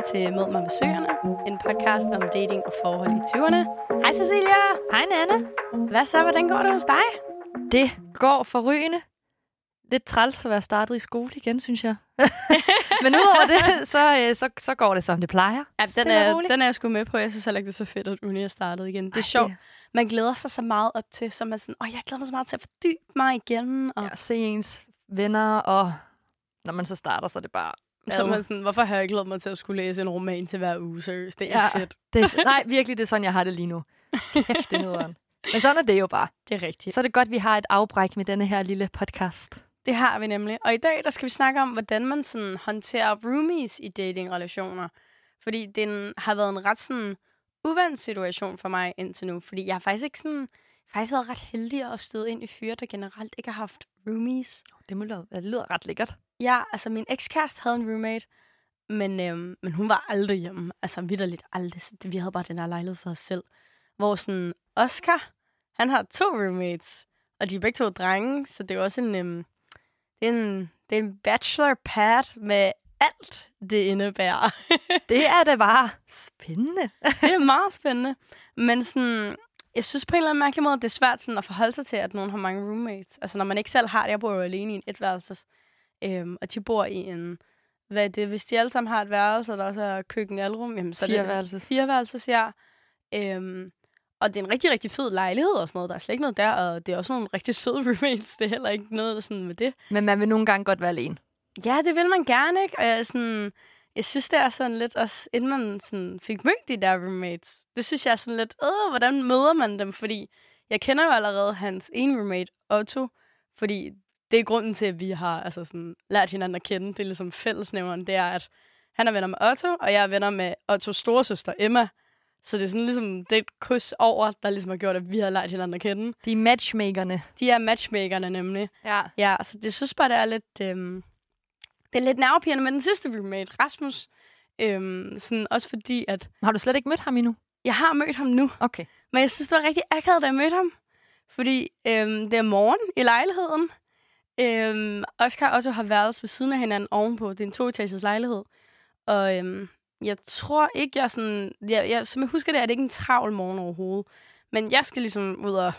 lytter til Mød mig med søerne, en podcast om dating og forhold i 20'erne. Hej Cecilia! Hej Nanne! Hvad så? Hvordan går det hos dig? Det går forrygende. Lidt træls at være startet i skole igen, synes jeg. Men udover det, så går det som det plejer. Ja, den er jeg sgu med på. Jeg synes heller ikke, det er så fedt, at uni er startet igen. Det er sjovt. Man glæder sig så meget op til, så man sådan, jeg glæder mig så meget til at fordybe mig igen. Og se ens venner, og når man så starter, så er det bare... Så man sådan, hvorfor har jeg glædet mig til at skulle læse en roman til hver uge? Seriøst, det er ikke fedt. Nej, virkelig, det er sådan, jeg har det lige nu. Kæft, det nederen. Men sådan er det jo bare. Det er rigtigt. Så er det godt, vi har et afbræk med denne her lille podcast. Det har vi nemlig. Og i dag, der skal vi snakke om, hvordan man sådan håndterer roomies i datingrelationer. Fordi den har været en ret sådan uvandt situation for mig indtil nu. Fordi jeg har faktisk været ret heldig at støde ind i fyre, der generelt ikke har haft roomies. Det lyder ret lækkert. Ja, altså min ekskæreste havde en roommate, men hun var aldrig hjemme. Altså vitterligt aldrig. Vi havde bare den her lejlighed for os selv. Hvor sådan Oscar, han har 2 roommates. Og de er begge 2 drenge, så det er jo også en bachelor-pad med alt, det indebærer. Det er da bare spændende. Det er meget spændende. Men sådan, jeg synes på en eller anden mærkelig måde, det er svært sådan at forholde sig til, at nogen har mange roommates. Altså når man ikke selv har det. Jeg bor jo alene i en etværelses, og de bor i en... Hvad er det? Hvis de alle sammen har et værelse, og der også er køkken-alrum, jamen så er det... 4-værelses, ja. Og det er en rigtig, rigtig fed lejlighed og sådan noget. Der er slet ikke noget der, og det er også nogle rigtig søde roommates. Det er heller ikke noget sådan med det. Men man vil nogle gange godt være alene. Ja, det vil man gerne, ikke? Og jeg synes, det er sådan lidt også, inden man sådan fik mødt de der roommates. Det synes jeg er sådan lidt, hvordan møder man dem? Fordi jeg kender jo allerede hans ene roommate, Otto, fordi det er grunden til, at vi har altså sådan, lært hinanden at kende. Det er ligesom fællesnævneren, det er, at han er venner med Otto, og jeg er venner med Ottos storesøster, Emma. Så det er sådan ligesom, det er et kryds over, der ligesom har gjort, at vi har lært hinanden at kende. De er matchmakerne. De er matchmakerne nemlig. Ja. Ja, så det synes bare, det er lidt, det er lidt nervepirrende med den sidste roommate, Rasmus. Sådan også fordi, at... Har du slet ikke mødt ham endnu? Jeg har mødt ham nu. Okay. Men jeg synes, det var rigtig akavet, da jeg mødte ham. Fordi det er morgen i lejligheden. Oscar også har været ved siden af hinanden ovenpå. Det er en 2-etages lejlighed. Og... Jeg tror ikke, jeg sådan... Som jeg husker det, er det ikke en travl morgen overhovedet. Men jeg skal ligesom ud og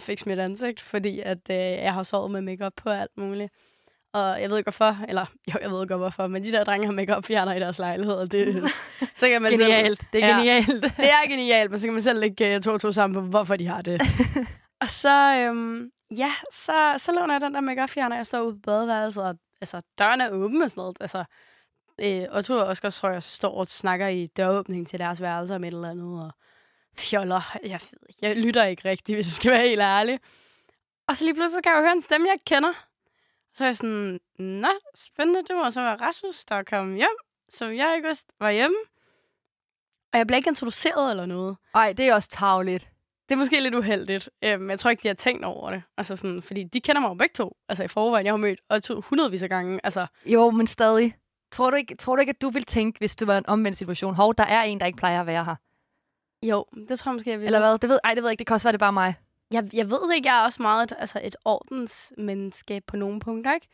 fikse mit ansigt, fordi at, jeg har sovet med makeup på alt muligt. Og jeg ved ikke hvorfor, men de der drenge har makeup fjerner i deres lejlighed. Og det, så kan man genialt. Selv, det er genialt. Det er genialt, men så kan man selv lægge to sammen på, hvorfor de har det. Og så, så låner jeg den der makeup fjerner, jeg står ude på badeværelset, og altså, døren er åben og sådan noget. Altså, Otto og Oscar, tror jeg, står og snakker i døråbningen til deres værelser om et eller andet, og fjoller. Jeg lytter ikke rigtigt, hvis jeg skal være helt ærlig. Og så lige pludselig kan jeg høre en stemme, jeg ikke kender. Så er jeg sådan, nå, spændende, det var så Rasmus, der kom hjem, som jeg ikke var hjemme. Og jeg blev ikke introduceret eller noget. Ej, det er også tarveligt. Det er måske lidt uheldigt. Jeg tror ikke, de har tænkt over det. Altså sådan, fordi de kender mig jo begge 2. Altså i forvejen, jeg har mødt Otto 100-vis af gange. Altså, jo, men stadig. Tror du ikke, at du ville tænke, hvis det var en omvendt situation? Hov, der er en, der ikke plejer at være her. Jo, det tror jeg måske, jeg ville. Eller hvad? Det ved jeg ikke. Det kan også være, det bare mig. Jeg ved det ikke. Jeg er også meget et ordensmenneske på nogle punkter, ikke?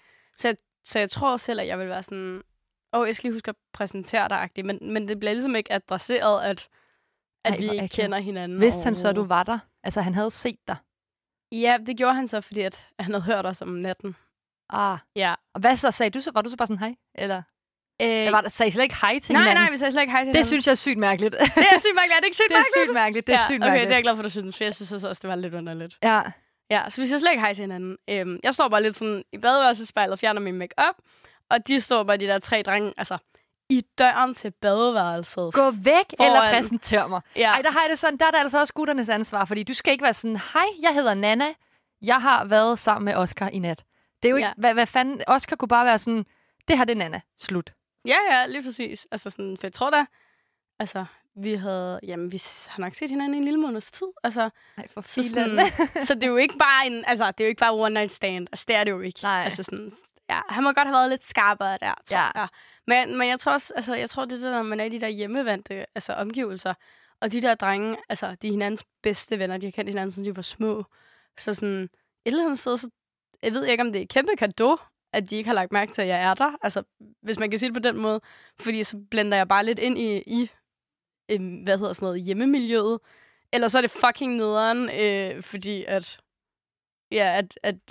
Så jeg tror selv, at jeg vil være sådan... jeg skal lige huske at præsentere dig-agtigt. Men det bliver ligesom ikke adresseret, at vi ikke kender hinanden. Vidste han så, du var der? Altså, han havde set dig? Ja, det gjorde han så, fordi at han havde hørt os om natten. Ja. Og hvad så sagde du så? Var du så bare sådan, hej? Eller... sagde I slet ikke hej til hinanden? Nej, vi sagde slet ikke hej til hinanden. Det synes jeg er sygt mærkeligt. Det er sygt mærkeligt. Er det ikke sygt mærkeligt? Det er sygt mærkeligt. Det er sygt mærkeligt. Okay, det er jeg glad for, du synes. For jeg synes også, det var lidt underligt. Ja. Ja, så vi sagde slet ikke hej til hinanden. Jeg står bare lidt sådan i badeværelsespejlet, fjerner min make-up. Og de står bare, de der 3 drenge, altså i døren til badeværelset. Gå væk foran. Eller præsenter mig. Ja. Ej, der har jeg det sådan. Der er det altså også gutternes ansvar, fordi du skal ikke være sådan, hej, jeg hedder Nanne. Jeg har været sammen med Oscar i nat. Det er jo ikke, hvad fanden. Oscar kunne bare være sådan, det her det er Nanne. Slut. Ja, lige præcis. Altså sådan, for jeg tror da, altså, vi har nok set hinanden i en lille måneds tid. Altså, ej, for filen. Så det er jo ikke bare one night stand. Altså, det er det jo ikke. Nej. Altså sådan, ja, han må godt have været lidt skarpere der, tror jeg. Ja. Men jeg tror også, altså, det der, når man er i de der hjemmevandte omgivelser, og de der drenge, altså, de er hinandens bedste venner, de har kendt hinanden, siden de var små. Så sådan, et eller andet sted, så jeg ved ikke, om det er et kæmpe cadeau, at de ikke har lagt mærke til, at jeg er der. Altså, hvis man kan sige det på den måde. Fordi så blander jeg bare lidt ind i hvad hedder sådan noget, hjemmemiljøet. Eller så er det fucking nederen, fordi at, ja,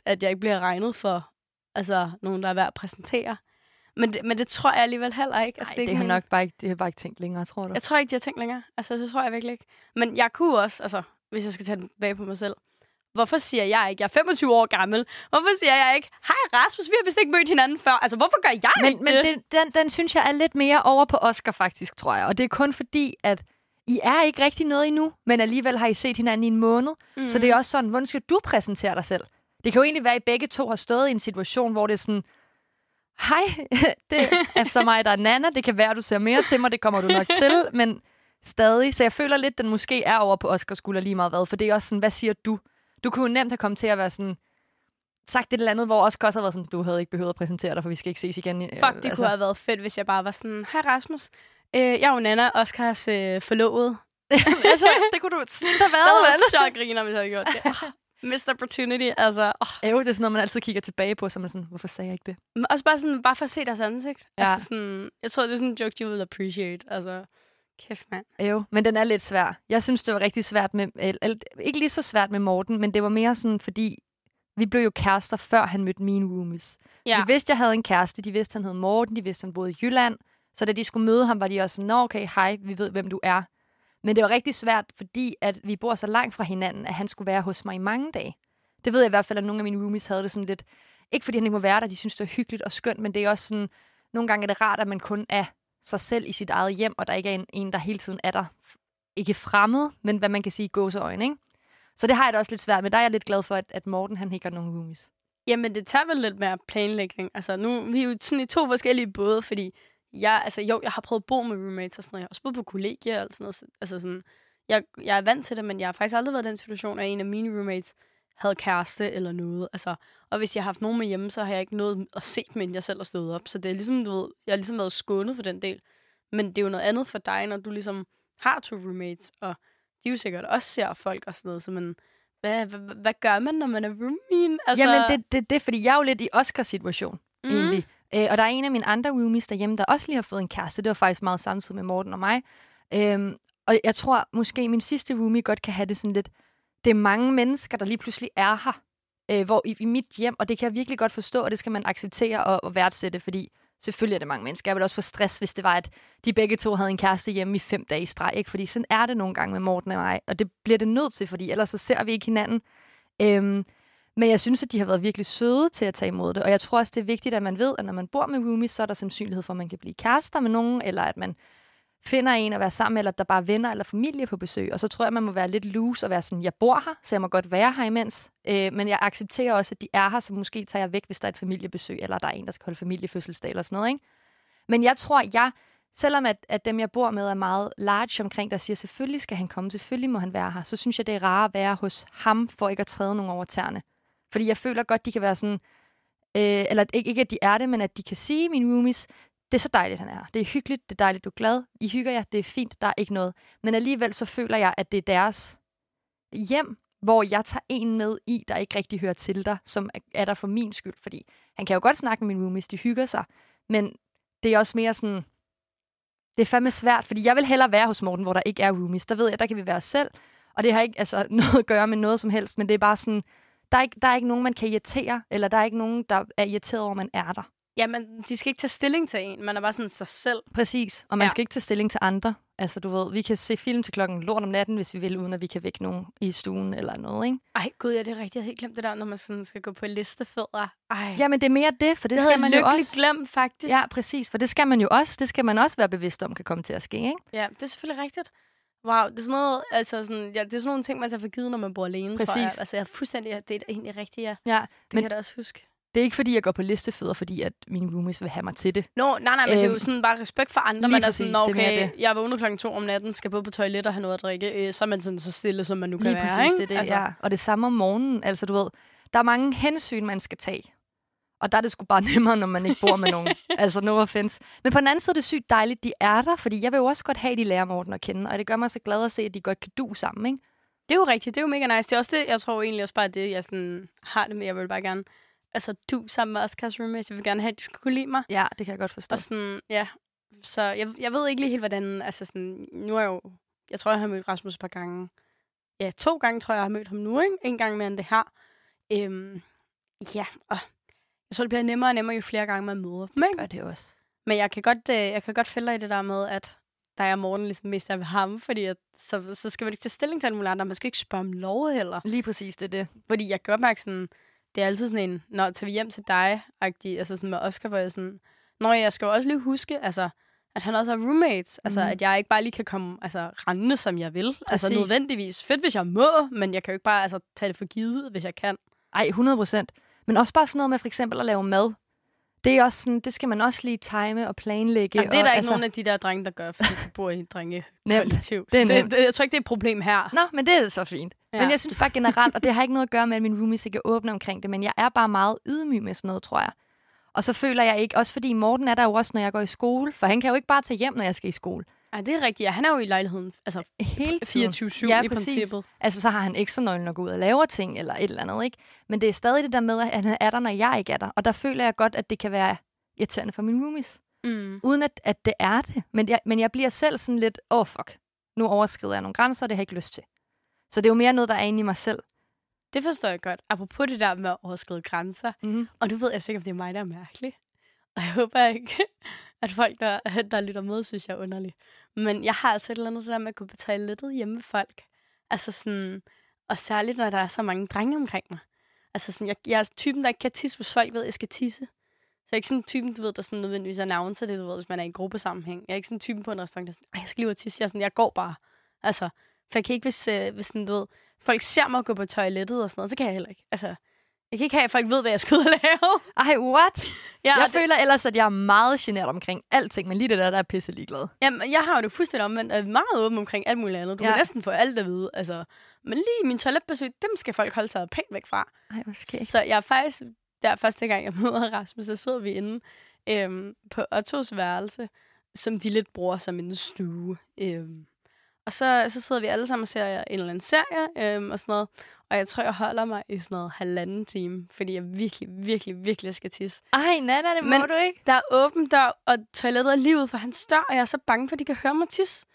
at jeg ikke bliver regnet for altså, nogen, der er værd at præsentere. Men det tror jeg alligevel heller ikke. Altså, nej, det har nok bare ikke, det har bare ikke tænkt længere, tror du? Jeg tror ikke, de har tænkt længere. Altså, det tror jeg virkelig ikke. Men jeg kunne også, altså, hvis jeg skal tage den bag på mig selv. Hvorfor siger jeg ikke, jeg er 25 år gammel? Hvorfor siger jeg ikke, hej Rasmus, vi har vist ikke mødt hinanden før. Altså, hvorfor gør jeg ikke det? Men den synes jeg er lidt mere over på Oscar, faktisk, tror jeg. Og det er kun fordi, at I er ikke rigtig noget endnu, men alligevel har I set hinanden i en måned. Mm. Så det er også sådan, hvordan skal du præsentere dig selv? Det kan jo egentlig være, at I begge to har stået i en situation, hvor det er sådan, hej, det er så mig, der er Nanne. Det kan være, du ser mere til mig, det kommer du nok til, men stadig. Så jeg føler lidt, den måske er over på Oscars skulder lige meget hvad, for det er også sådan, hvad siger du? Du kunne jo nemt have kommet til at være sådan, sagt et eller andet, hvor Oscar også havde været sådan, du havde ikke behøvet at præsentere dig, for vi skal ikke ses igen. Fuck, det altså kunne have været fedt, hvis jeg bare var sådan, hej Rasmus, jeg er jo Nanne, Oscars forlovede. Altså, det kunne du snilt have været. Det var så griner, hvis jeg havde gjort det. Missed opportunity, altså. Jo, det er sådan noget, man altid kigger tilbage på, så man sådan, hvorfor sagde jeg ikke det? Men også bare sådan, bare for at se deres ansigt. Ja. Altså sådan, jeg tror, det er sådan en joke, you will appreciate, altså. Kæft, mand. Jo, men den er lidt svær. Jeg synes, det var rigtig svært med, eller ikke lige så svært med Morten, men det var mere sådan, fordi vi blev jo kærester, før han mødte mine roomies. Ja. Så de vidste, jeg havde en kæreste, de vidste, han hed Morten, de vidste, han boede i Jylland. Så da de skulle møde ham, var de også sådan, nå okay, hej, vi ved, hvem du er. Men det var rigtig svært, fordi at vi bor så langt fra hinanden, at han skulle være hos mig i mange dage. Det ved jeg i hvert fald, at nogle af mine roomies havde det sådan lidt, ikke fordi han ikke må være der, de synes, det er hyggeligt og skønt, men det er også sådan, nogle gange er det rart, at man kun er sig selv i sit eget hjem, og der ikke er en der hele tiden er der. Ikke fremmed, men hvad man kan sige, gåseøjne, ikke? Så det har jeg da også lidt svært med. Der er jeg lidt glad for, at Morten, han hikker nogle roomies. Jamen, det tager vel lidt mere planlægning. Altså, nu vi er jo sådan i to forskellige både, fordi jeg, altså jo, jeg har prøvet at bo med roommates og sådan noget. Jeg har også boet på kollegier og sådan noget. Altså sådan, jeg er vant til det, men jeg har faktisk aldrig været i den situation, at en af mine roommates havde kæreste eller noget. Altså, og hvis jeg har haft nogen med hjemme, så har jeg ikke noget at se dem, inden jeg selv har stået op. Så det er ligesom, du ved, jeg har ligesom været skånet for den del. Men det er jo noget andet for dig, når du ligesom har to roommates, og de jo sikkert også ser folk og sådan noget. Så man, hvad gør man, når man er roomie? Altså. Jamen, det fordi jeg er jo lidt i Oscars situation, egentlig. Og der er en af mine andre roomies derhjemme, der også lige har fået en kæreste. Det var faktisk meget samtidig med Morten og mig. Og jeg tror måske, min sidste roomie godt kan have det sådan lidt, det er mange mennesker, der lige pludselig er her, hvor i mit hjem, og det kan jeg virkelig godt forstå, og det skal man acceptere og værdsætte, fordi selvfølgelig er det mange mennesker. Jeg ville også få stress, hvis det var, at de begge to havde en kæreste hjemme i 5 dage i streg, ikke? Fordi sådan er det nogle gange med Morten og mig, og det bliver det nødt til, fordi ellers så ser vi ikke hinanden. Men jeg synes, at de har været virkelig søde til at tage imod det, og jeg tror også, det er vigtigt, at man ved, at når man bor med roomies, så er der sandsynlighed for, at man kan blive kærester med nogen, eller at man finder en at være sammen med, eller der bare venner eller familie på besøg. Og så tror jeg, man må være lidt loose og være sådan, jeg bor her, så jeg må godt være her imens. Men jeg accepterer også, at de er her, så måske tager jeg væk, hvis der er et familiebesøg, eller der er en, der skal holde familiefødselsdag eller sådan noget, ikke? Men jeg tror, selvom at dem, jeg bor med, er meget large omkring, der siger, selvfølgelig skal han komme, selvfølgelig må han være her, så synes jeg, det er rart at være hos ham, for ikke at træde nogen over tæerne. Fordi jeg føler godt, de kan være sådan, eller ikke at de er det, men at de kan sige, mine roomies, det er så dejligt, han er. Det er hyggeligt, det er dejligt, du er glad. I hygger jer, det er fint, der er ikke noget. Men alligevel så føler jeg, at det er deres hjem, hvor jeg tager en med i, der ikke rigtig hører til dig, som er der for min skyld. Fordi han kan jo godt snakke med min roomies, de hygger sig. Men det er også mere sådan, det er fandme svært, fordi jeg vil hellere være hos Morten, hvor der ikke er roomies. Der ved jeg, der kan vi være os selv. Og det har ikke altså noget at gøre med noget som helst, men det er bare sådan, der er ikke nogen, man kan irritere, eller der er ikke nogen, der er irriteret over, man er der. Ja, men de skal ikke tage stilling til en. Man er bare sådan sig selv. Præcis, og man skal ikke tage stilling til andre. Altså, du ved, vi kan se film til klokken lort om natten, hvis vi vil, uden at vi kan vække nogen i stuen eller noget, ikke? Ej, gud, ja, det er rigtigt. Jeg havde helt glemt det der, når man sådan skal gå på listefødder. Ej. Ja, men det er mere det, for det skal man jo også. Det havde jeg glemt, faktisk. Ja, præcis, for det skal man jo også. Det skal man også være bevidst om, kan komme til at ske, ikke? Ja, det er selvfølgelig rigtigt. Wow, det er sådan noget, altså sådan, ja, det er sådan nogle ting, man tager for givet, når man bor alene, præcis. Tror jeg. Altså, det er egentlig rigtigt, ja. Ja, det kan jeg da også huske. Det er ikke, fordi jeg går på listefødder, fordi at mine roomies vil have mig til det. Nej, men det er jo sådan bare respekt for andre. Man er sådan, okay, jeg vågner klokken 2 om natten, skal på toilet og have noget at drikke. Så er man sådan så stille, som man nu kan være. Lige præcis, det altså. Ja. Og det samme om morgenen. Altså, du ved, der er mange hensyn, man skal tage. Og der er det sgu bare nemmere, når man ikke bor med nogen. Altså, no offense. Men på den anden side, det er sygt dejligt, de er der, fordi jeg vil jo også godt have, de lærer Morten at kende. Og det gør mig så glad at se, at de godt kan du sammen, ikke? Det er jo rigtigt. Det er jo mega nice. Det er også det, jeg tror egentlig også bare, det jeg sådan har det med. Jeg vil bare gerne altså du sammen med Oscars roommate, jeg vil gerne have, at de skulle kunne lide mig. Ja, det kan jeg godt forstå. Og sådan, ja. Så jeg ved ikke lige helt, hvordan, altså sådan, nu er jeg jo, jeg tror, jeg har mødt Rasmus et par gange. Ja, 2 gange tror jeg, jeg har mødt ham nu, ikke? En gang mere end det her. Ja, og jeg tror, det bliver nemmere og nemmere, jo flere gange man møder dem, ikke? Det gør det også. Men jeg kan godt fælde i det der med, at der er Morten ligesom mest af ham, fordi at, så skal man ikke tage stilling til nogle andre, man skal ikke spørge om lov heller. Lige præcis, det er det. Fordi jeg kan godt mærke sådan, det er altid sådan en, når tager vi hjem til dig-agtig, altså sådan med Oscar, hvor jeg sådan, når jeg skal også lige huske, altså, at han også har roommates, altså at jeg ikke bare lige kan komme altså, rendende, som jeg vil. Præcis. Altså nødvendigvis fedt, hvis jeg må, men jeg kan jo ikke bare altså, tage det for givet, hvis jeg kan. Ej, 100%. Men også bare sådan noget med for eksempel at lave mad. Det er også sådan, det skal man også lige time og planlægge. Jamen, det er der og, ikke altså, nogen af de der drenge, der gør, fordi de bor i et drengekollektiv. Jeg tror ikke, det er et problem her. Nå, men det er så fint. Ja. Men jeg synes bare generelt, og det har ikke noget at gøre med, at mine roomies ikke er åbne omkring det, men jeg er bare meget ydmyg med sådan noget, tror jeg. Og så føler jeg ikke, også fordi Morten er der jo også, når jeg går i skole, for han kan jo ikke bare tage hjem, når jeg skal i skole. Ja, det er rigtigt. Ja, han er jo i lejligheden altså, hele tiden. 24/7 ja, i princippet. Altså, så har han ekstra nøglen at gå ud og lave ting, eller et eller andet, ikke? Men det er stadig det der med, at han er der, når jeg ikke er der. Og der føler jeg godt, at det kan være irriterende for mine roomies. Mm. Uden at det er det. Men jeg bliver selv sådan lidt, fuck, nu overskrider jeg nogle grænser, og det har jeg ikke lyst til. Så det er jo mere noget, der er inde i mig selv. Det forstår jeg godt. Apropos det der med at overskride grænser. Mm-hmm. Og nu ved jeg sikkert, om det er mig, der er mærkelig. Og jeg håber ikke, at folk, der lytter med, synes jeg er underligt. Men jeg har altså et eller andet sådan med at kunne betale lettet hjemme med folk. Altså sådan, og særligt, når der er så mange drenge omkring mig. Altså sådan, jeg er typen, der ikke kan tisse, hvis folk ved, at jeg skal tisse. Så jeg er ikke sådan typen, du ved, der sådan nødvendigvis announcer det, du ved, hvis man er i en gruppesammenhæng. Jeg er ikke sådan typen på en restaurant, der sådan, jeg skal lige ud og tisse. Jeg er sådan, jeg går bare. Altså, for jeg kan ikke, hvis sådan, du ved, folk ser mig gå på toilettet og sådan noget, så kan jeg heller ikke. Altså, jeg kan ikke have, at folk ved, hvad jeg skal ud og lave. Ej, what? Ja, jeg føler ellers, at jeg er meget genert omkring alting, men lige det der er pisse ligeglad. Jamen, jeg har jo det fuldstændig omvendt, at jeg er meget åben omkring alt muligt andet. Du kan næsten få alt at vide, altså. Men lige min toiletbesøg, dem skal folk holde sig pænt væk fra. Ej, okay. Så jeg er faktisk, der første gang, jeg møder Rasmus, så sidder vi inde på Ottos værelse, som de lidt bruger som en stue. Og så sidder vi alle sammen og ser en eller anden serie og sådan noget. Og jeg tror, jeg holder mig i sådan noget 1,5 time, fordi jeg virkelig, virkelig, virkelig skal tisse. Ej, Nanna, det må du ikke. Der er åben dør, og toilettet er lige ude for hans dør, og jeg er så bange for, at de kan høre mig tisse.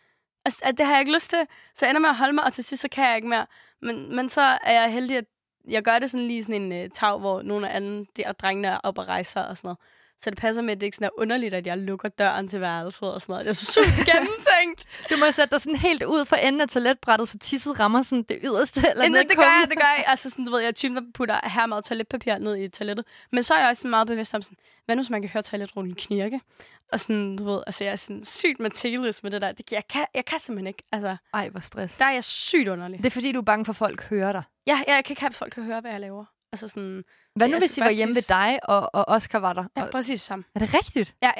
Altså, det har jeg ikke lyst til. Så jeg ender med at holde mig, og til sidst, så kan jeg ikke mere. Men så er jeg heldig, at jeg gør det sådan lige sådan en tag, hvor nogle af andre der drengene er oppe og rejser og sådan noget. Så det passer med, at det ikke sådan er underligt, at jeg lukker døren til værelset og sådan noget. Det er så super gennemtænkt. Du må sætte dig sådan helt ud for enden af toiletbrættet, så tisset rammer sådan det yderste. Eller noget det gør jeg. Altså sådan, du ved, jeg er typen, der putter her meget toiletpapir ned i toilettet. Men så er jeg også meget bevidst om sådan, hvad nu, så man kan høre toiletrullen knirke? Og sådan, du ved, altså jeg er sådan sygt materialist med det der. Jeg kan simpelthen ikke, altså. Ej, hvor stress. Der er jeg sygt underlig. Det er fordi, du er bange for, at folk hører dig. Ja, jeg kan ikke have, at folk kan høre, hvad jeg laver. Altså sådan, hvad nu, hvis I var hjemme ved dig, og Oscar var der? Ja, præcis sammen. Er det rigtigt? Ja,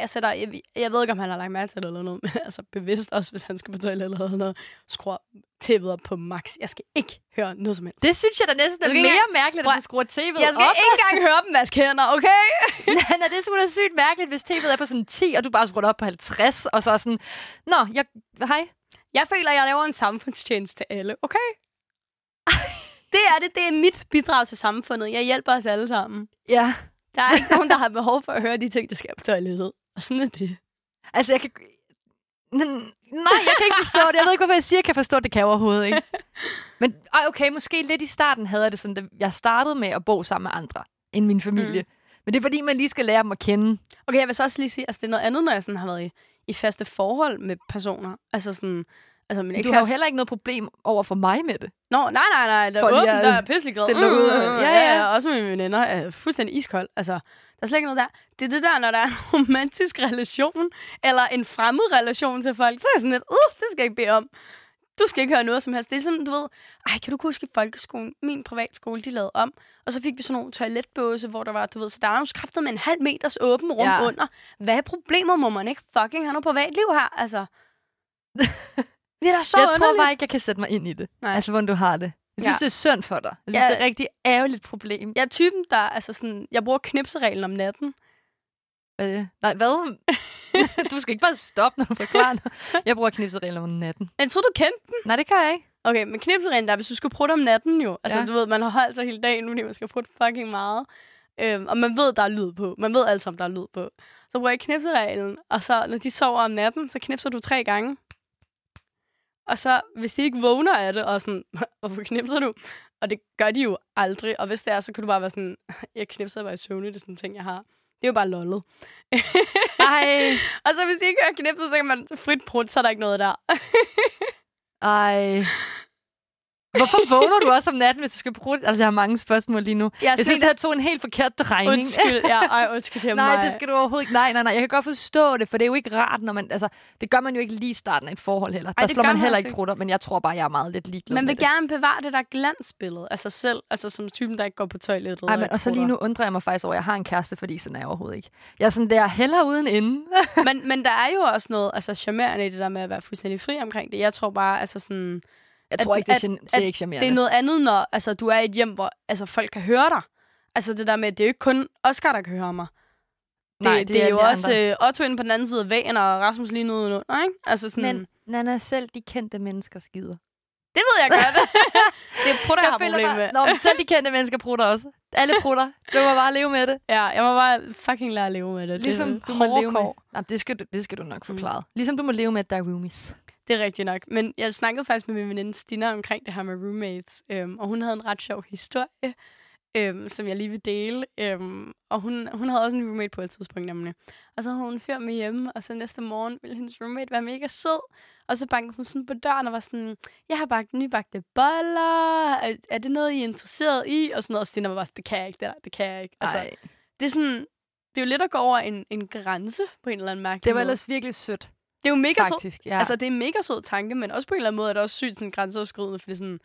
jeg ved ikke, om han har lagt mærke til det eller noget, men altså bevidst også, hvis han skal på toilettet eller noget, skruer tæppet op på max. Jeg skal ikke høre noget som helst. Det synes jeg da næsten er mere mærkeligt, at du skruer tæppet op. Jeg skal ikke engang høre dem vaske hænder, okay? Nej, det er sgu da sygt mærkeligt, hvis tæppet er på sådan 10, og du bare skruer op på 50, og så er sådan, hej. Jeg føler, jeg laver en samfundstjeneste til alle, okay? Det er mit bidrag til samfundet. Jeg hjælper os alle sammen. Ja. Der er ikke nogen, der har behov for at høre de ting, der sker på toilettet. Og sådan er det. Altså, jeg kan ikke forstå det. Jeg ved ikke, hvorfor jeg siger, jeg kan forstå det, kan jeg overhovedet ikke. Men okay, måske lidt i starten havde jeg det sådan, at jeg startede med at bo sammen med andre end min familie. Men det er fordi, man lige skal lære dem at kende. Okay, jeg vil så også lige sige, at altså, det er noget andet, når jeg sådan har været i faste forhold med personer. Altså sådan. Altså, men du har jo heller ikke noget problem over for mig med det. Nå, nej. Der er åbent, der er pisselig græd. Ja. Også med mine veninder. Jeg er fuldstændig iskold. Altså, der er slet ikke noget der. Det er det der, når der er en romantisk relation, eller en fremmed relation til folk, så er jeg sådan lidt, det skal jeg ikke bede om. Du skal ikke høre noget som helst. Det er som, du ved, kan du huske i folkeskolen, min privatskole, de lavede om, og så fik vi sådan nogle toiletbåse, hvor der var, du ved, så der er nogle kræfter med en halv meters åben rum under. Hvad er problemer, må man ikke fucking have noget privatliv her? Altså. Jeg tror bare ikke, jeg kan sætte mig ind i det. Nej. Altså, hvordan du har det. Jeg synes, det er synd for dig. Jeg synes, det er et rigtig ærgerligt problem. Jeg er typen, der altså sådan. Jeg bruger knipsereglen om natten. Nej, hvad? Du skal ikke bare stoppe, når du forklarer noget. Jeg bruger knipsereglen om natten. Jeg tror, du kendte den. Nej, det kan jeg ikke. Okay, men knipsereglen der, hvis du skal prutte om natten jo. Altså, du ved, man har holdt sig hele dagen, fordi man skal prutte fucking meget. Og man ved, der er lyd på. Man ved alt, om der er lyd på. Så bruger jeg knipsereglen, og så, når de sover om natten, så knipser du 3 gange. Og så, hvis de ikke vågner af det, og sådan, hvorfor knipser du? Og det gør de jo aldrig. Og hvis det er, så kan du bare være sådan, jeg knipser bare i søvne, det er sådan en ting, jeg har. Det er jo bare lollet. Ej. Og så, hvis de ikke hører knipset, så kan man frit prutte, så er der ikke noget der. Ej. Hvorfor vågner du også om natten, hvis du skal bruge det? Altså, jeg har mange spørgsmål lige nu. Jeg synes, det her tog en helt forkert drejning. Undskyld, ja. Ej, undskyld til mig. Nej, det skal du overhovedet ikke. Nej. Jeg kan godt forstå det, for det er jo ikke rart, når man... Altså, det gør man jo ikke lige i starten af et forhold heller. Ej, der slår man heller ikke brutter, men jeg tror bare, jeg er meget lidt ligeglad med det. Man vil gerne bevare det der glansbillede af sig selv. Altså, som typen, der ikke går på toilettet. Ej, men og så lige nu undrer jeg mig faktisk over, at jeg har en kæreste, fordi sådan er jeg overhovedet ikke. Jeg er sådan der heller uden inden. men der er jo også noget altså, charmerende i det der med at være fuldstændig fri omkring det. Jeg tror bare, altså sådan... Jeg tror ikke, det er noget andet, når altså, du er i et hjem, hvor altså, folk kan høre dig. Altså det der med, det er jo ikke kun Oscar, der kan høre mig. Det er jo også Otto inde på den anden side af vægen, og Rasmus lige nu og noget, ikke? Altså, sådan... Men Nanna, selv de kendte mennesker skider. Det ved jeg godt. Det er prutter, jeg har problem med. Nå, selv de kendte mennesker prutter også. Alle prutter. Du må bare leve med det. Ja, jeg må bare fucking lære at leve med det. Ligesom du må leve med... Jamen, det skal du nok forklare. Ligesom du må leve med, at der er roomies. Det er rigtigt nok. Men jeg snakkede faktisk med min veninde Stina omkring det her med roommates. Og hun havde en ret sjov historie, som jeg lige vil dele. Og hun havde også en roommate på et tidspunkt nemlig. Og så havde hun en fyr med hjemme, og så næste morgen ville hendes roommate være mega sød. Og så bankede hun sådan på døren og var sådan, jeg har bagt nybagte boller. Er det noget, I er interesseret i? Og sådan noget. Og Stina var bare sådan, det kan jeg ikke. Altså, det er sådan, det er jo lidt at gå over en grænse på en eller anden mærkelig måde. Det var ellers virkelig sødt. Det er jo mega sød. Ja. Altså, det er en mega sød tanke, men også på en eller anden måde er det også sygt sådan grænseoverskridende, fordi sådan,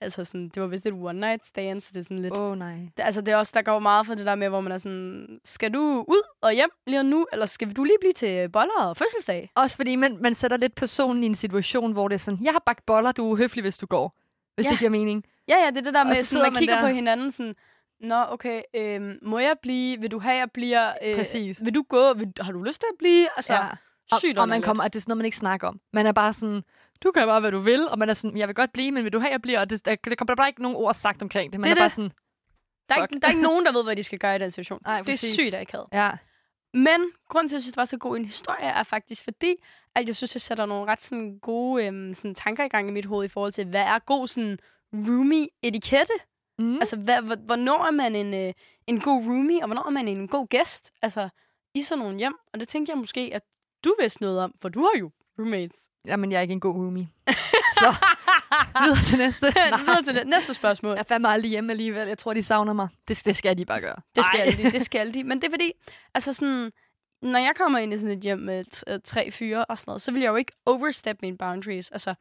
altså sådan, det var vist lidt one night stand, så det er sådan lidt... Åh, nej. Altså, det er også, der går meget for det der med, hvor man er sådan, skal du ud og hjem lige nu, eller skal du lige blive til boller og fødselsdag? Også fordi man sætter lidt personen i en situation, hvor det er sådan, jeg har bagt boller, du er uhøflig, hvis du går. Hvis det giver mening. Ja, det er det der med, sådan, man kigger der på hinanden sådan... Nå, okay. Må jeg blive? Vil du have, jeg bliver? Præcis. Vil du gå? Har du lyst til at blive? Altså, ja. Og man kommer, at det er sådan noget, man ikke snakker om. Man er bare sådan, du kan bare, hvad du vil, og man er sådan, jeg vil godt blive, men vil du have, jeg bliver? Og der kommer bare ikke nogen ord sagt omkring det. Man det er bare sådan, der er ikke nogen, der ved, hvad de skal gøre i den situation. Ej, det er sygt, ikke havde. Ja. Men grunden til, at jeg synes, det var så god en historie, er faktisk fordi, at jeg synes, det sætter nogle ret sådan, gode sådan, tanker i gang i mit hoved i forhold til, hvad er god sådan, roomie-etikette? Mm. Altså, hvornår er man en god roomie, og hvornår er man en god gæst? Altså, i sådan nogle hjem. Og det tænker jeg måske, at du vidste noget om, for du har jo roommates. Jamen, jeg er ikke en god roomie. Så, videre til næste. Næste spørgsmål. Jeg fandme aldrig hjemme alligevel. Jeg tror, de savner mig. Det skal de bare gøre. Det skal de. Men det er fordi, altså sådan, når jeg kommer ind i sådan et hjem med 3 fyre og sådan noget, så vil jeg jo ikke overstep mine boundaries. Altså,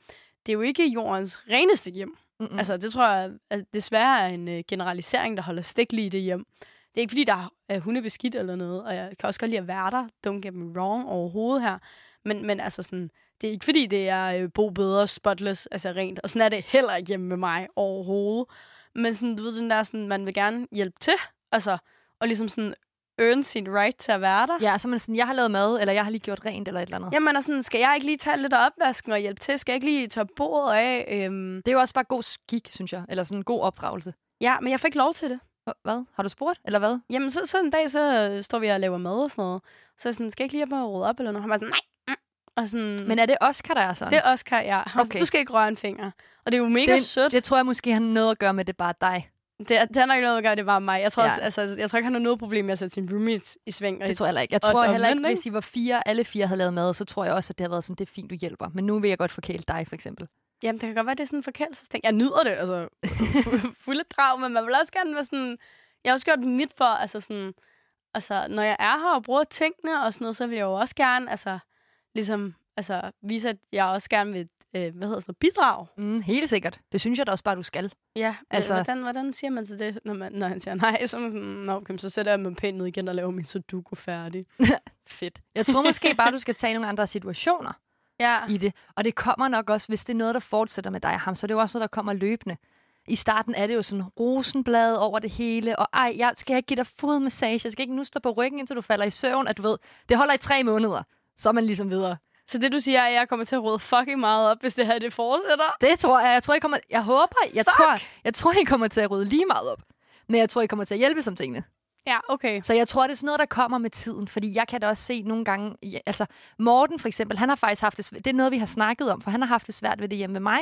det er jo ikke jordens reneste hjem. Mm-hmm. Altså, det tror jeg altså, desværre er en generalisering, der holder stik lige i det hjem. Det er ikke, fordi der er hundebeskidt eller noget, og jeg kan også godt lide at være der. Don't get me wrong overhovedet her. Men altså sådan, det er ikke, fordi det er bo bedre, spotless, altså rent. Og sådan er det heller ikke hjemme med mig overhovedet. Men sådan, du ved, den der sådan, man vil gerne hjælpe til, altså, og ligesom sådan earn sin right til at være der. Ja, så man sådan, jeg har lavet mad, eller jeg har lige gjort rent, eller et eller andet. Jamen, og sådan, skal jeg ikke lige tage lidt af opvasken og hjælpe til? Skal jeg ikke lige tage bordet af? Det er jo også bare god skik, synes jeg. Eller sådan en god opdragelse. Ja, men jeg fik lov til det. Hvad? Har du spurgt, eller hvad? Jamen, så en dag, så står vi og laver mad og sådan noget. Så sådan, skal jeg ikke lige have mig rydde op, eller noget? Han var sådan, nej. Og sådan, men er det Oscar, der er sådan? Det er Oscar, ja. Okay. Altså, du skal ikke røre en finger. Og det er jo mega sødt. Det tror jeg måske, han har noget at gøre med, det bare dig. Det har nok noget at gøre, det bare mig. Jeg tror, jeg tror ikke, han har noget problem med at sætte sin roommates i sving. Det tror jeg heller ikke. Jeg tror heller ikke, hvis I var 4, alle 4 havde lavet mad, så tror jeg også, at det har været sådan, det er fint, du hjælper. Men nu vil jeg godt forkæle dig, for eksempel. Jamen, det kan godt være, det er sådan en forkælelsesting. Jeg nyder det, altså. Fuld af drag, men man vil også gerne være sådan... Jeg har også gjort mit for, altså sådan... Altså, når jeg er her og bruger tingene og sådan noget, så vil jeg jo også gerne, altså... Ligesom, altså, vise, at jeg også gerne vil, bidrag. Helt sikkert. Det synes jeg da også bare, du skal. Ja, altså... Hvordan siger man så det, når han siger nej? Så er man sådan, okay, så sætter jeg mig pænt ned igen og laver min sudoku færdig. Fedt. Jeg tror måske bare, du skal tage nogle andre situationer. Ja. I det. Og det kommer nok også, hvis det er noget, der fortsætter med dig og ham, så det er jo også noget, der kommer løbende. I starten er det jo sådan rosenblad over det hele, og jeg skal ikke give dig fodmassage, jeg skal ikke nuste dig på ryggen, indtil du falder i søvn, at du ved, det holder i 3 måneder, så er man ligesom videre. Så det, du siger, er, at jeg kommer til at rode fucking meget op, hvis det her, det fortsætter? Det tror jeg. Jeg tror, I kommer til at rode lige meget op. Men jeg tror, I kommer til at hjælpe som tingene. Ja, okay. Så jeg tror, det er sådan noget, der kommer med tiden, fordi jeg kan da også se nogle gange, altså Morten for eksempel, han har faktisk haft det svært, det er noget, vi har snakket om, for han har haft det svært ved det hjemme med mig.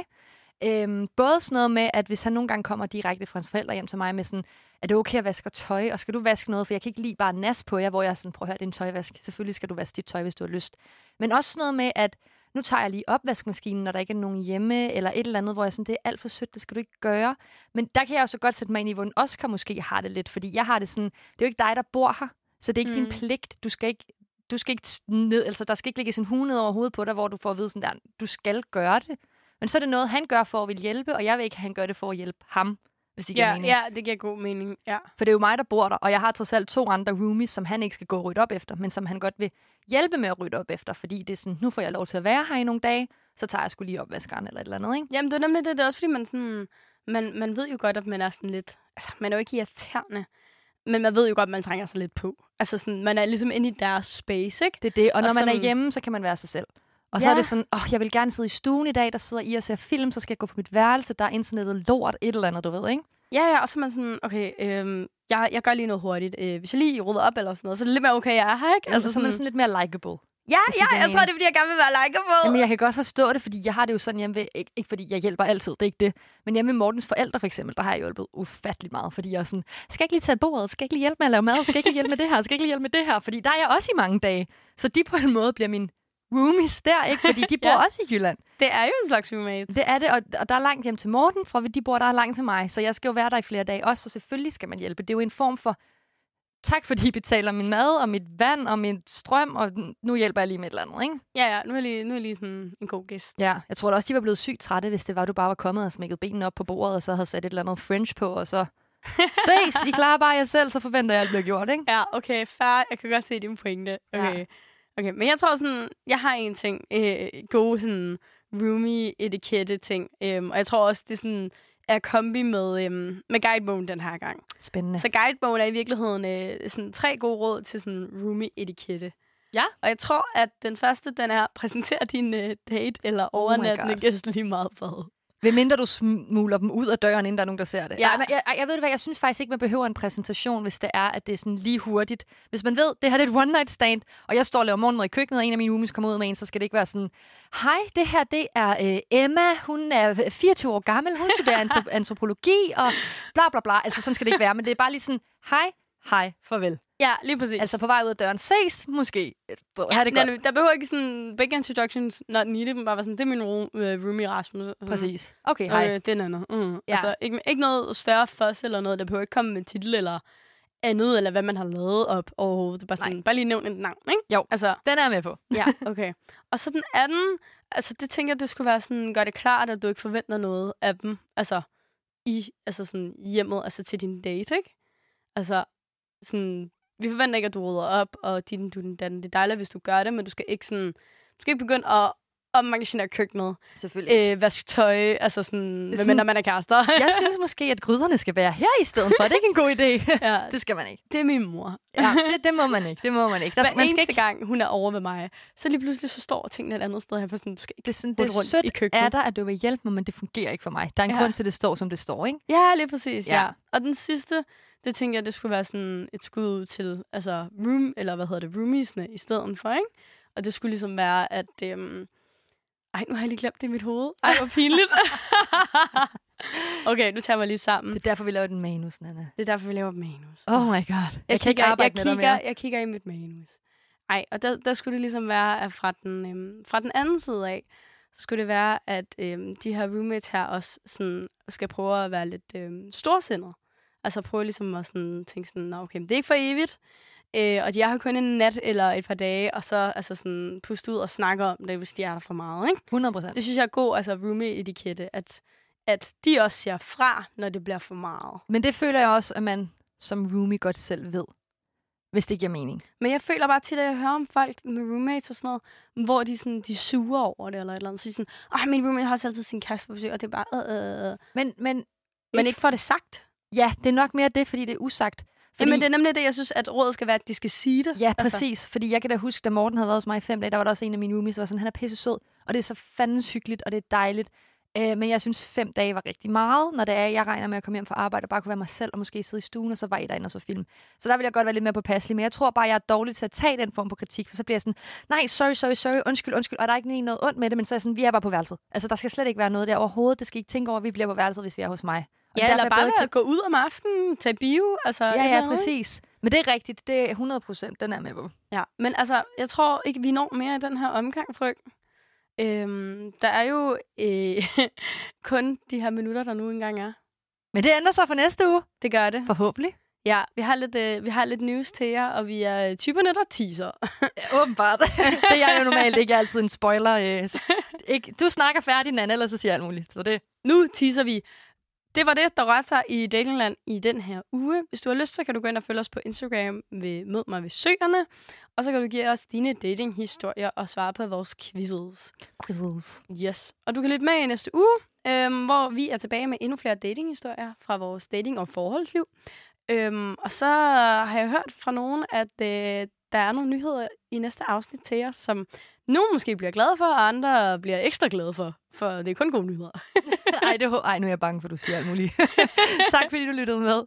Både sådan noget med, at hvis han nogle gange kommer direkte fra hans forældre hjem til mig med sådan, er det okay at vaske tøj, og skal du vaske noget, for jeg kan ikke lige bare nas på jer, hvor jeg sådan, prøv at høre, det er en tøjvask. Selvfølgelig skal du vaske dit tøj, hvis du har lyst. Men også sådan noget med, at nu tager jeg lige opvaskemaskinen, når der ikke er nogen hjemme, eller et eller andet, hvor jeg sådan, det er alt for sødt, det skal du ikke gøre. Men der kan jeg også godt sætte mig ind i, hvor en Oscar måske har det lidt, fordi jeg har det sådan, det er jo ikke dig, der bor her, så det er ikke din pligt, du skal ikke ned, altså der skal ikke ligge sådan hun ned over hovedet på dig, hvor du får at vide sådan der, du skal gøre det. Men så er det noget, han gør for at ville hjælpe, og jeg vil ikke, at han gør det for at hjælpe ham, hvis det giver mening. Ja, det giver god mening, ja. For det er jo mig, der bor der, og jeg har trods alt 2 andre roomies, som han ikke skal gå og rydde op efter, men som han godt vil hjælpe med at rydde op efter, fordi det er sådan, nu får jeg lov til at være her i nogle dage, så tager jeg sgu lige opvaskeren eller et eller andet, ikke? Jamen, det er nemlig det, det er også, fordi man sådan, man ved jo godt, at man er sådan lidt, altså, man er jo ikke irriterende, men man ved jo godt, at man trænger sig lidt på. Altså sådan, man er ligesom inde i deres space, ikke? Det er det, og når man er hjemme, så kan man være sig selv. Og så er det sådan, jeg vil gerne sidde i stuen i dag, der sidder I og ser film, så skal jeg gå på mit værelse, der er internettet lort, et eller andet, du ved, ikke? Ja, og så er man sådan, okay, jeg gør lige noget hurtigt, hvis jeg lige rydder op eller sådan noget, så er det lidt mere okay, jeg er her, ikke? Altså, så er man sådan lidt mere likeable. Ja, jeg tror, det er, fordi jeg gerne vil være likeable. Jamen, jeg kan godt forstå det, fordi jeg har det jo sådan hjemme ved, ikke fordi jeg hjælper altid, det er ikke det, men hjemme med Mortens forældre for eksempel, der har jeg hjulpet ufattelig meget, fordi jeg er sådan, skal ikke lige tage bordet, skal ikke lige hjælpe med at lave mad, skal ikke lige hjælpe med det her, skal ikke lige hjælpe med det her, fordi der er jeg også i mange dage, så de på en måde bliver min roomies der, ikke? Fordi de bor også i Jylland. Det er jo en slags roommate. Det er det, og der er langt hjem til Morten, fra de bor, der er langt til mig. Så jeg skal jo være der i flere dage også, så selvfølgelig skal man hjælpe. Det er jo en form for, tak fordi I betaler min mad, og mit vand, og min strøm, og nu hjælper jeg lige med et eller andet, ikke? Ja, nu er jeg lige sådan en god gæst. Ja, jeg tror da også, de var blevet sygt trætte, hvis det var, du bare var kommet og smækket benene op på bordet, og så havde sat et eller andet french på, og så ses, I klarer bare jer selv, så forventer jeg, at det bliver gjort, ikke? Ja, okay, fair. Jeg kan godt se dine pointe. Okay. Ja. Okay, men jeg tror sådan, jeg har en ting, gode sådan roomie-etikette-ting, og jeg tror også, det sådan er kombi med guidebogen den her gang. Spændende. Så guidebogen er i virkeligheden sådan 3 gode råd til sådan roomie-etikette. Ja. Og jeg tror, at den første, den er, præsentere din date eller overnattende gæst lige meget hvad. Hvem mindre du smuler dem ud af døren, inden der er nogen, der ser det. Ja. Jeg ved det hvad, jeg synes faktisk ikke, man behøver en præsentation, hvis det er, at det er sådan lige hurtigt. Hvis man ved, det her er et one night stand, og jeg står og laver morgenmad i køkkenet, og en af mine roomies kommer ud med en, så skal det ikke være sådan, hej, det her, det er Emma, hun er 24 år gammel, hun studerer antropologi, og bla bla bla. Altså sådan skal det ikke være, men det er bare lige sådan, hej, farvel. Ja, lige præcis. Altså på vej ud af døren. Ses, måske. Ja, det godt. Der behøver ikke sådan, big introductions, not needed, men bare var sådan, det er min roomie Rasmus. Præcis. Okay, hej. Det er Nanne. Ja. Altså ikke noget større først eller noget, der behøver ikke komme med titel eller andet, eller hvad man har lavet op overhovedet. Det er bare sådan, bare lige nævn et navn, ikke? Jo, altså, den er jeg med på. Ja, okay. Og så den anden, altså det tænker jeg, det skulle være sådan, gør det klart, at du ikke forventer noget af dem, altså sådan hjemmet, altså til din date, ikke? Altså sådan, vi forventer ikke, at du rydder op, og det er dejligt, hvis du gør det, men du skal ikke begynde at ommanginere køkkenet. Selvfølgelig ikke. Vaske tøj, altså sådan, hvad mindre man er kærester. Jeg synes måske, at gryderne skal være her i stedet for. Det er ikke en god idé. Ja, det skal man ikke. Det er min mor. Ja, det må man ikke. Der, hver man eneste skal ikke... gang, hun er over med mig, så lige pludselig så står tingene et andet sted her, for sådan, du skal ikke rundt i køkkenet. Det er der, at du vil hjælpe mig, men det fungerer ikke for mig. Der er en grund til, det står, som det står, ikke? Ja, lige præcis, ja. Og den sidste... Det tænker jeg, det skulle være sådan et skud til altså roomiesne i stedet for, ikke? Og det skulle ligesom være, at... Ej, nu har jeg lige glemt det i mit hoved. Ej, hvor pinligt. Okay, nu tager mig lige sammen. Det er derfor, vi laver den manus, Nanne. Oh my god. Jeg kigger i mit manus. Ej, og der skulle det ligesom være, at fra den anden side af, så skulle det være, at de her roommates her også sådan, skal prøve at være lidt storsindede. Altså prøve ligesom at sådan, tænke sådan, okay, det er ikke for evigt, og de har kun en nat eller et par dage, og så altså sådan, puste ud og snakke om det, hvis de er der for meget, ikke? 100%. Det synes jeg er god altså, roomie-etikette, at de også siger fra, når det bliver for meget. Men det føler jeg også, at man som roomie godt selv ved, hvis det giver mening. Men jeg føler bare til, at jeg hører om folk med roommates og sådan noget, hvor de, sådan, de suger over det eller et eller andet. Så de sådan, min roommate har også altid sin kæreste på besøg, og det er bare... Men ikke for det sagt. Ja, det er nok mere det, fordi det er usagt. Men det er nemlig det, jeg synes, at rådet skal være, at de skal sige det. Ja, præcis. Altså. Fordi jeg kan da huske, da Morten havde været hos mig i 5 dage, der var der også en af mine roomies, der var sådan, han er pisse sød, og det er så fandens hyggeligt, og det er dejligt. Men jeg synes, 5 dage var rigtig meget, når det er, jeg regner med at komme hjem fra arbejde og bare kunne være mig selv og måske sidde i stuen, og så var I derinde og så film. Så der vil jeg godt være lidt mere påpasselig, men jeg tror bare, jeg er dårlig til at tage den form på kritik, for så bliver jeg sådan, nej, sorry, undskyld, og der er ikke noget ondt med det, men så er jeg sådan, vi er bare på værelset. Altså, der skal slet ikke være noget der overhovedet, det skal I ikke tænke over, vi bliver på værelset, hvis vi er hos mig. Og ja, eller bare at gå ud om aftenen, tage bio, altså... Ja, præcis. Men det er rigtigt, det er 100%, den er med på. Ja, men altså, jeg tror ikke, vi når mere i den her omgang, frygten. Der er jo kun de her minutter, der nu engang er. Men det ændrer sig for næste uge. Det gør det. Forhåbentlig. Ja, vi har lidt news til jer, og vi er typerne, der teaser. Ja, åbenbart. Det er jo normalt ikke altid en spoiler. Ikke, du snakker færdig, Nanne, ellers så siger jeg alt muligt. Så det. Nu teaser vi. Det var det, der rørte sig i Datingland i den her uge. Hvis du har lyst, så kan du gå ind og følge os på Instagram ved Mød mig ved søerne. Og så kan du give os dine datinghistorier og svare på vores quizzes. Yes. Og du kan lytte med i næste uge, hvor vi er tilbage med endnu flere datinghistorier fra vores dating- og forholdsliv. Og så har jeg hørt fra nogen, at der er nogle nyheder i næste afsnit til os, som nogle måske bliver glade for, og andre bliver ekstra glade for, for det er kun gode nyheder. Ej, nu er jeg bange for, at du siger alt muligt. Tak fordi du lyttede med.